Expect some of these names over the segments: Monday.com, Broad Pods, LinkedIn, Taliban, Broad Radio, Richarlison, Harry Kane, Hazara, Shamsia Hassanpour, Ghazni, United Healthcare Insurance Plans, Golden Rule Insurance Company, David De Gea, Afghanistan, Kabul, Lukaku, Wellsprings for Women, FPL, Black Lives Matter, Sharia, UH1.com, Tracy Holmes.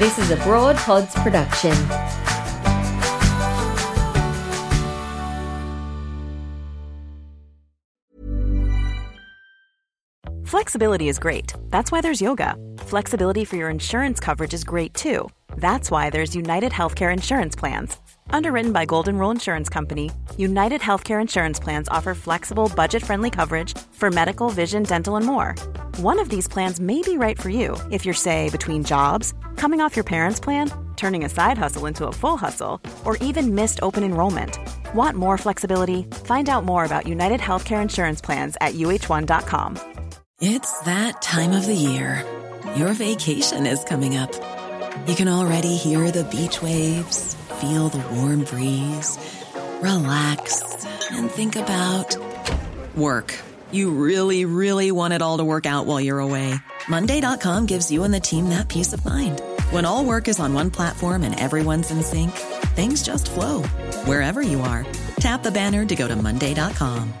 This is a Broad Pods production. Flexibility is great. That's why there's yoga. Flexibility for your insurance coverage is great too. That's why there's United Healthcare Insurance Plans. Underwritten by Golden Rule Insurance Company, United Healthcare Insurance Plans offer flexible, budget-friendly coverage for medical, vision, dental, and more. One of these plans may be right for you if you're, say, between jobs, coming off your parents' plan, turning a side hustle into a full hustle, or even missed open enrollment. Want more flexibility? Find out more about United Healthcare Insurance Plans at UH1.com. It's that time of the year. Your vacation is coming up. You can already hear the beach waves, feel the warm breeze, relax, and think about work. You really, really want it all to work out while you're away. Monday.com gives you and the team that peace of mind. When all work is on one platform and everyone's in sync, things just flow wherever you are. Tap the banner to go to Monday.com.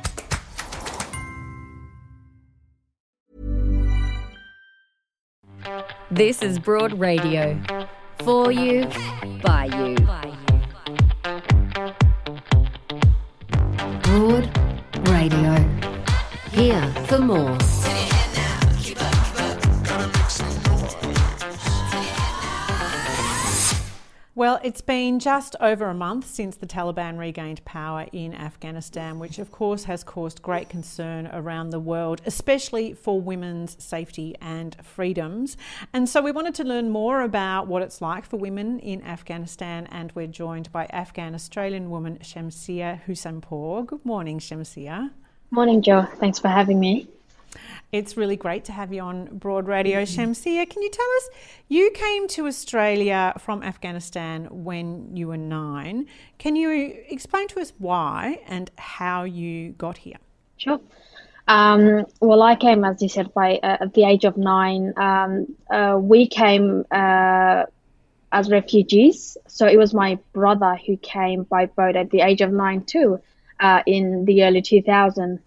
This is Broad Radio. For you, by you. Broad Radio. Here for more. Well, it's been just over a month since the Taliban regained power in Afghanistan, which of course has caused great concern around the world, especially for women's safety and freedoms. And so we wanted to learn more about what it's like for women in Afghanistan, and we're joined by Afghan-Australian woman Shamsia Hassanpour. Good morning, Shamsia. Morning, Jo. Thanks for having me. It's really great to have you on Broad Radio. Shamsia, can you tell us, you came to Australia from Afghanistan when you were 9. Can you explain to us why and how you got here? Sure. Well, I came, as you said, by at the age of 9. We came as refugees. So it was my brother who came by boat at the age of 9 too, in the early 2000s.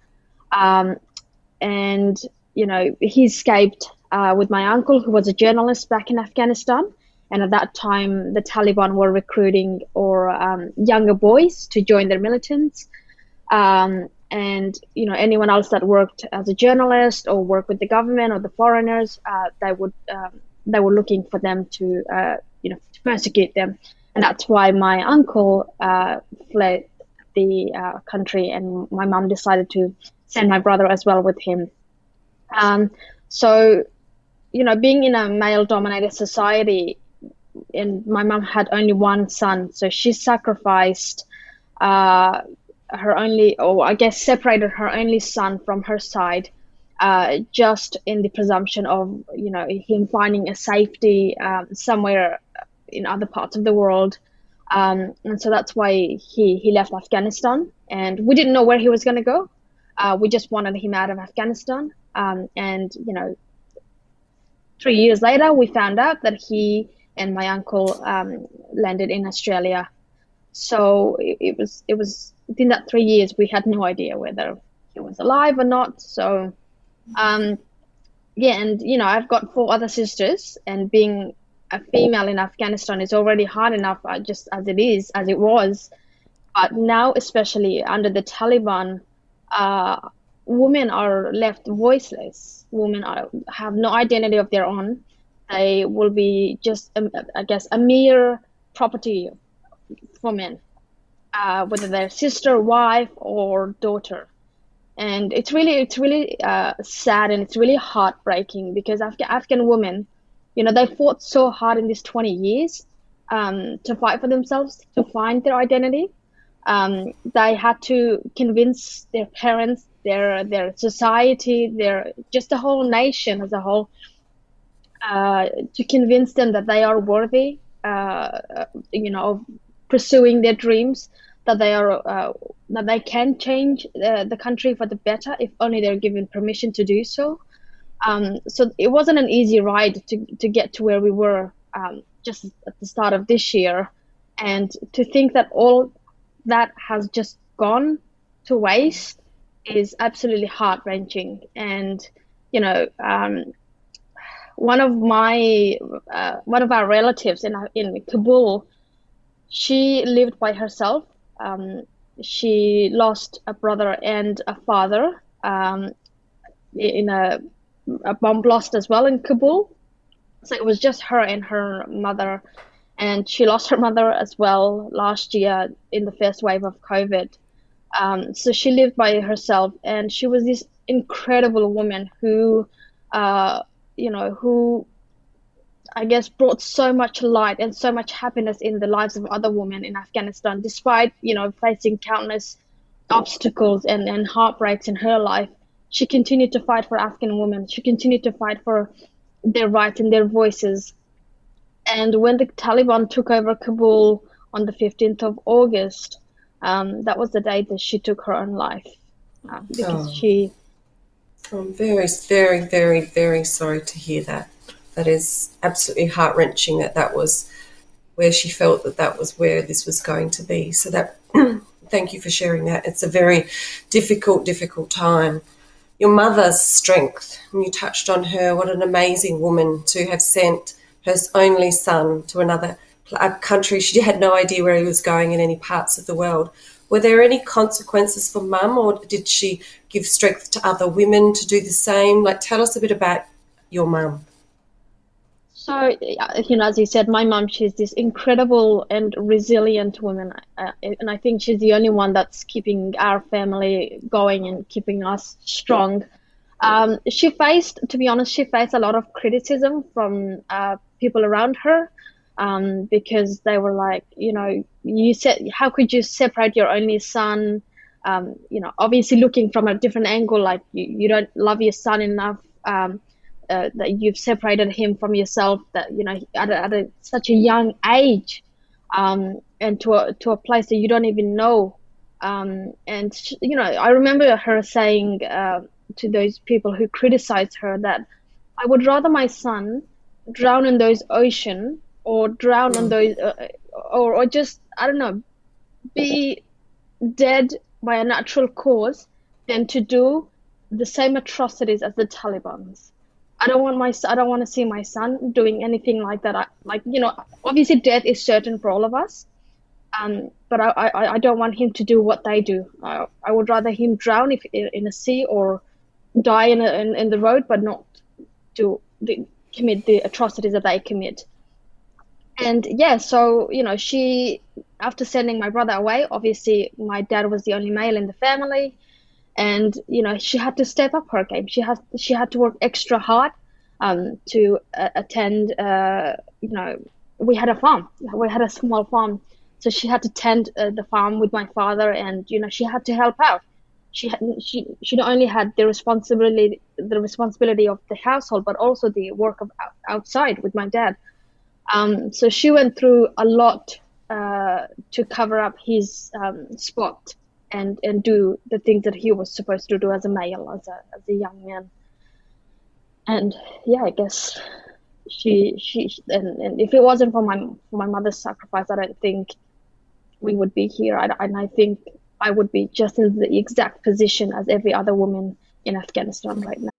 And, you know, he escaped with my uncle, who was a journalist back in Afghanistan. And at that time, the Taliban were recruiting younger boys to join their militants. And, you know, anyone else that worked as a journalist or worked with the government or the foreigners, they were looking for them to, to persecute them. And that's why my uncle fled the country, and my mum decided to send my brother as well with him. So, you know, being in a male-dominated society, and my mum had only one son, so she sacrificed separated her only son from her side, just in the presumption of, you know, him finding a safety somewhere in other parts of the world. And so that's why he left Afghanistan, and we didn't know where he was going to go. We just wanted him out of Afghanistan. And, you know, 3 years later, we found out that he and my uncle landed in Australia. So it was within that 3 years, we had no idea whether he was alive or not. So, and, you know, I've got 4 other sisters, and being a female in Afghanistan is already hard enough just as it was. But now, especially under the Taliban, women are left voiceless. Women have no identity of their own. They will be just, a mere property for men, whether they're sister, wife, or daughter. And it's really sad, and it's really heartbreaking, because Afghan women, you know, they fought so hard in these 20 years to fight for themselves, to find their identity. They had to convince their parents, their society, just the whole nation as a whole, to convince them that they are worthy, of pursuing their dreams, that that they can change the country for the better if only they're given permission to do so. So it wasn't an easy ride to get to where we were just at the start of this year, and to think that all that has just gone to waste is absolutely heart-wrenching. And, you know, one of our relatives in Kabul, she lived by herself. She lost a brother and a father in a bomb blast as well in Kabul. So it was just her and her mother. And she lost her mother as well last year in the first wave of COVID. So she lived by herself, and she was this incredible woman who, who I guess brought so much light and so much happiness in the lives of other women in Afghanistan, despite, facing countless obstacles and heartbreaks in her life. She continued to fight for Afghan women. She continued to fight for their rights and their voices. And when the Taliban took over Kabul on the 15th of August, that was the day that she took her own life I'm very, very, very, very sorry to hear that. That is absolutely heart-wrenching that was where she felt that was where this was going to be. So that, thank you for sharing that. It's a very difficult time. Your mother's strength, and you touched on her, what an amazing woman to have sent her only son to another country. She had no idea where he was going in any parts of the world. Were there any consequences for Mum, or did she give strength to other women to do the same? Tell us a bit about your Mum. So, as you said, my mum, she's this incredible and resilient woman. And I think she's the only one that's keeping our family going and keeping us strong. She faced a lot of criticism from people around her because they were like, you said, how could you separate your only son? Obviously looking from a different angle, like you don't love your son enough. That you've separated him from yourself, that at such a young age, and to a place that you don't even know, and she, I remember her saying to those people who criticized her that I would rather my son drown in those ocean or drown in those or just be dead by a natural cause than to do the same atrocities as the Taliban's. I don't want to see my son doing anything like that. Obviously death is certain for all of us, but I don't want him to do what they do. I would rather him drown in a sea or die in the road, but not to commit the atrocities that they commit. And she, after sending my brother away, obviously my dad was the only male in the family. And, she had to step up her game. She had to work extra hard to attend, we had a farm. We had a small farm. So she had to tend the farm with my father, and, she had to help out. She not only had the responsibility of the household, but also the work of outside with my dad. So she went through a lot to cover up his spot. And do the things that he was supposed to do as a male, as a young man. And I guess she and if it wasn't for my mother's sacrifice, I don't think we would be here. And I think I would be just in the exact position as every other woman in Afghanistan right now.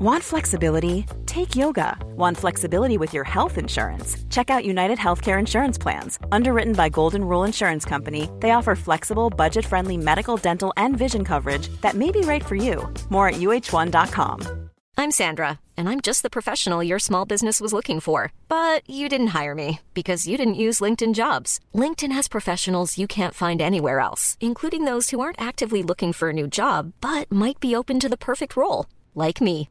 Want flexibility? Take yoga. Want flexibility with your health insurance? Check out United Healthcare Insurance Plans. Underwritten by Golden Rule Insurance Company, they offer flexible, budget-friendly medical, dental, and vision coverage that may be right for you. More at UH1.com. I'm Sandra, and I'm just the professional your small business was looking for. But you didn't hire me because you didn't use LinkedIn Jobs. LinkedIn has professionals you can't find anywhere else, including those who aren't actively looking for a new job but might be open to the perfect role, like me.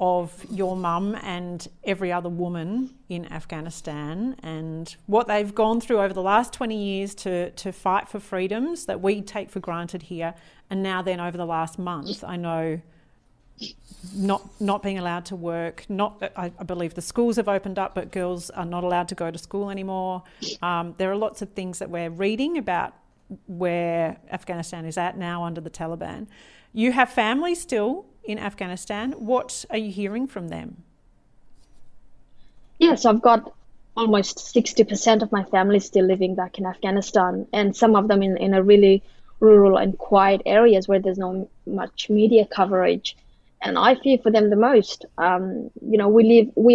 of your mum and every other woman in Afghanistan and what they've gone through over the last 20 years to fight for freedoms that we take for granted here, and now then over the last month I know not being allowed to work. I believe the schools have opened up, but girls are not allowed to go to school anymore. There are lots of things that we're reading about where Afghanistan is at now under the Taliban. You have family still in Afghanistan. What are you hearing from them? Yes, I've got almost 60% of my family still living back in Afghanistan, and some of them in a really rural and quiet areas where there's not much media coverage. And I fear for them the most. We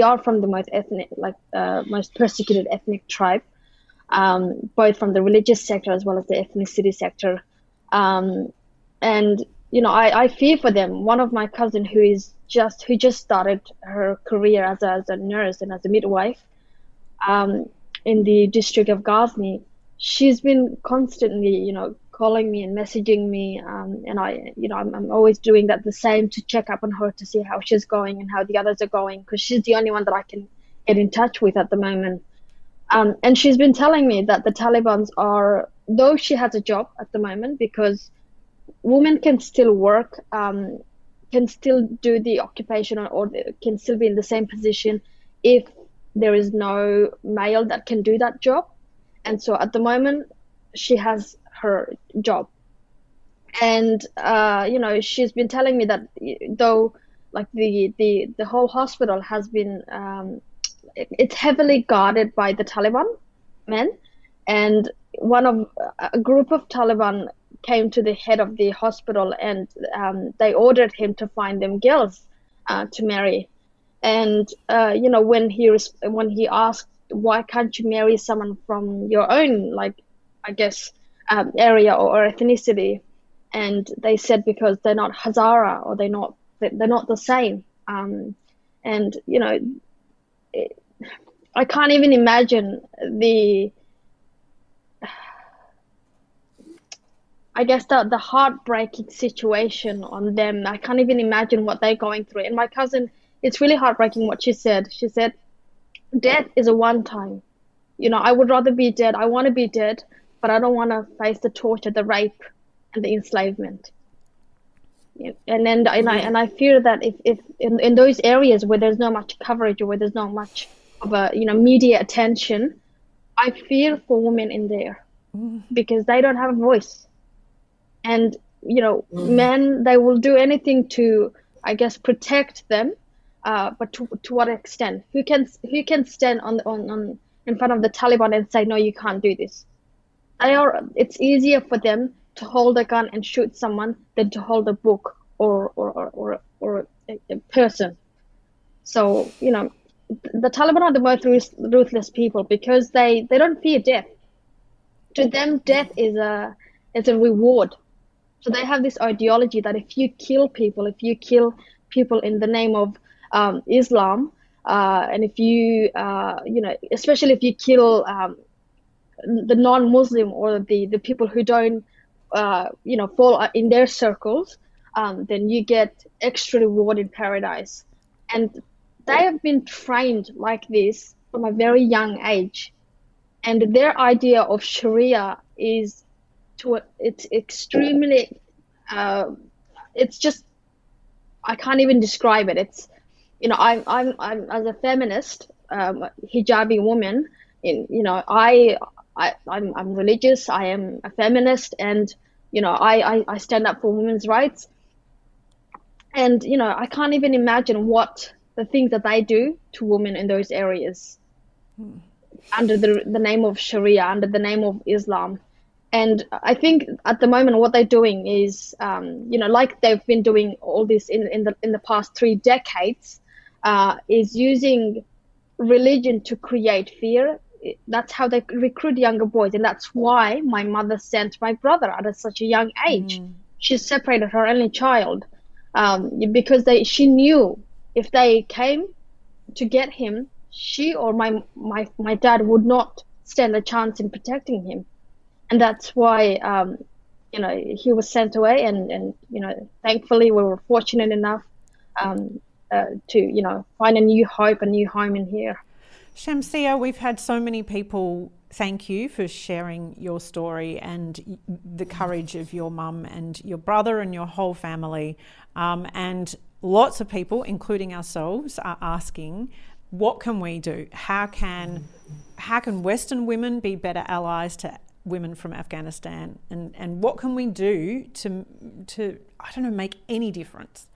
are from the most ethnic, most persecuted ethnic tribe, both from the religious sector as well as the ethnicity sector. I fear for them. One of my cousin who just started her career as a nurse and as a midwife, in the district of Ghazni, she's been constantly, calling me and messaging me, and I'm always doing the same to check up on her to see how she's going and how the others are going, because she's the only one that I can get in touch with at the moment. And she's been telling me that the Taliban are, though she has a job at the moment because women can still work, can still do the occupation or can still be in the same position if there is no male that can do that job. And so at the moment she has her job, and she's been telling me that though the whole hospital has been it's heavily guarded by the Taliban men, and a group of Taliban came to the head of the hospital, and they ordered him to find them girls to marry. And when he asked, why can't you marry someone from your own area or ethnicity, and they said because they're not Hazara, or they're not the same. I can't even imagine the heartbreaking situation on them. I can't even imagine what they're going through. And my cousin, it's really heartbreaking what she said. She said, "Death is a one time. I would rather be dead. I want to be dead, but I don't want to face the torture, the rape, and the enslavement." And I fear that if in those areas where there's not much coverage or where there's not much of a media attention, I fear for women in there because they don't have a voice. And men, they will do anything to, protect them, but to what extent? Who can stand on in front of the Taliban and say, "No, you can't do this"? It's easier for them to hold a gun and shoot someone than to hold a book or a person. So, the Taliban are the most ruthless people because they don't fear death. To them, death is a reward. So they have this ideology that if you kill people in the name of Islam, and if you, especially if you kill the non-Muslim or the people who don't, fall in their circles, then you get extra reward in paradise. And they have been trained like this from a very young age. And their idea of Sharia is it's extremely, it's just, I can't even describe it. It's, I'm as a feminist, hijabi woman, I'm religious, I am a feminist, and, I stand up for women's rights. And, I can't even imagine what the things that they do to women in those areas under the name of Sharia, under the name of Islam. And I think at the moment what they're doing is, they've been doing all this in the past 3 decades, is using religion to create fear. That's how they recruit younger boys, and that's why my mother sent my brother at such a young age. She separated her only child, because she knew if they came to get him, she or my dad would not stand a chance in protecting him. And that's why he was sent away, and thankfully we were fortunate enough to find a new hope, a new home in here. Shamsia, we've had so many people thank you for sharing your story and the courage of your mum and your brother and your whole family. And lots of people, including ourselves, are asking, what can we do? How can Western women be better allies to women from Afghanistan? And what can we do to I don't know, make any difference?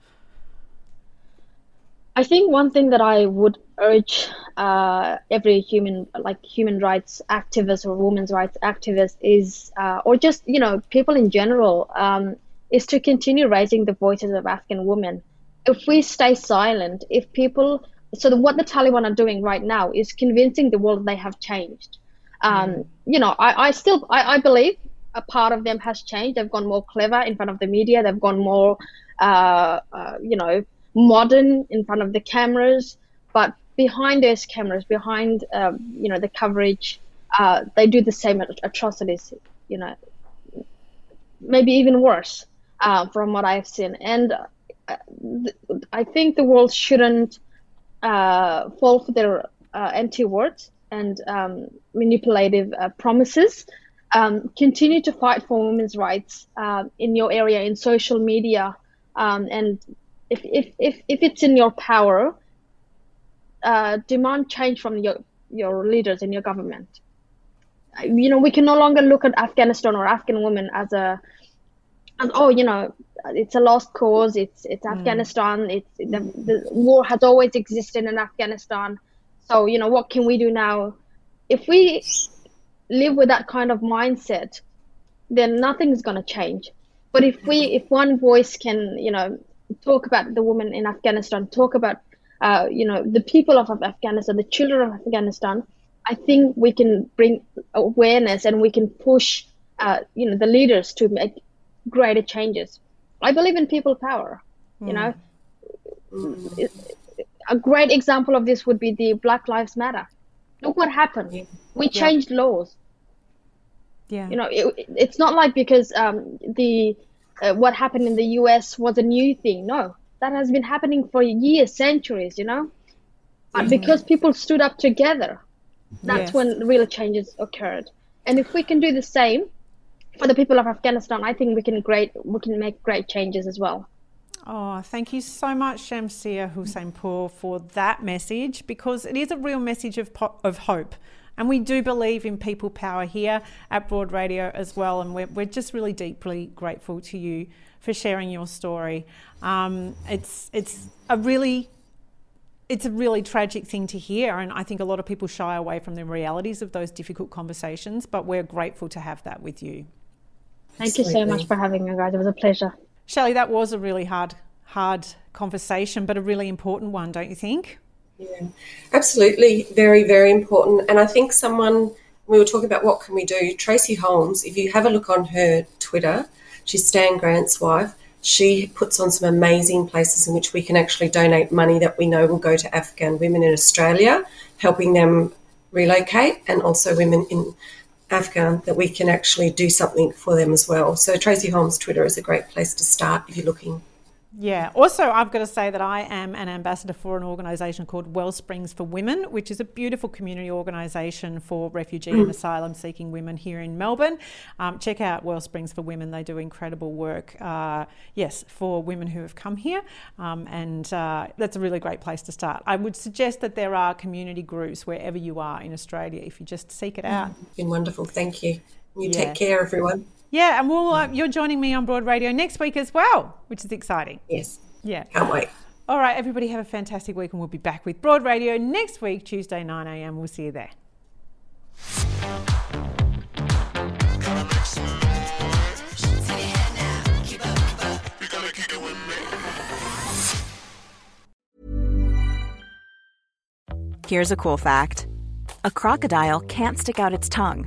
I think one thing that I would urge every human rights activist or women's rights activist is, or just, you know, people in general, is to continue raising the voices of Afghan women. If we stay silent, if people, what the Taliban are doing right now is convincing the world they have changed. You know, I believe a part of them has changed. They've gone more clever in front of the media. They've gone more, you know, modern in front of the cameras, but behind those cameras, behind you know, the coverage, they do the same atrocities, you know, maybe even worse, from what I've seen. And I think the world shouldn't fall for their empty words and manipulative promises. Continue to fight for women's rights in your area, in social media, and if it's in your power, demand change from your leaders and your government. You know, we can no longer look at Afghanistan or Afghan women as you know, it's a lost cause. It's Afghanistan. It's the war has always existed in Afghanistan. So, you know, what can we do now? If we live with that kind of mindset, then nothing's going to change. But if one voice can, you know, talk about the women in Afghanistan, talk about, you know, the people of Afghanistan, the children of Afghanistan, I think we can bring awareness and we can push, you know, the leaders to make greater changes. I believe in people power, you know. A great example of this would be the Black Lives Matter. Look what happened. Yeah. We changed laws. Yeah. You know, it's not like because what happened in the US was a new thing. No, that has been happening for years, centuries, you know. But because people stood up together, that's when real changes occurred. And if we can do the same for the people of Afghanistan, I think we can make great changes as well. Oh, thank you so much, Shamsia Hassanpour, for that message, because it is a real message of hope. And we do believe in people power here at Broad Radio as well. And we're just really deeply grateful to you for sharing your story. It's a really tragic thing to hear. And I think a lot of people shy away from the realities of those difficult conversations, but we're grateful to have that with you. Thank you so much for having me, guys. It was a pleasure. Shelley, that was a really hard conversation, but a really important one, don't you think? Yeah, absolutely. Very, very important. And I think we were talking about what can we do. Tracy Holmes, if you have a look on her Twitter, she's Stan Grant's wife. She puts on some amazing places in which we can actually donate money that we know will go to Afghan women in Australia, helping them relocate, and also women in Afghan that we can actually do something for them as well. So Tracy Holmes' Twitter is a great place to start if you're looking. Yeah. Also, I've got to say that I am an ambassador for an organisation called Wellsprings for Women, which is a beautiful community organisation for refugee and asylum-seeking women here in Melbourne. Check out Wellsprings for Women. They do incredible work, for women who have come here. And that's a really great place to start. I would suggest that there are community groups wherever you are in Australia if you just seek it out. It's been wonderful. Thank you. You take care, everyone. Yeah, and you're joining me on Broad Radio next week as well, which is exciting. Yes. Yeah. Can't wait. All right, everybody have a fantastic week, and we'll be back with Broad Radio next week, Tuesday, 9 a.m. We'll see you there. Here's a cool fact. A crocodile can't stick out its tongue.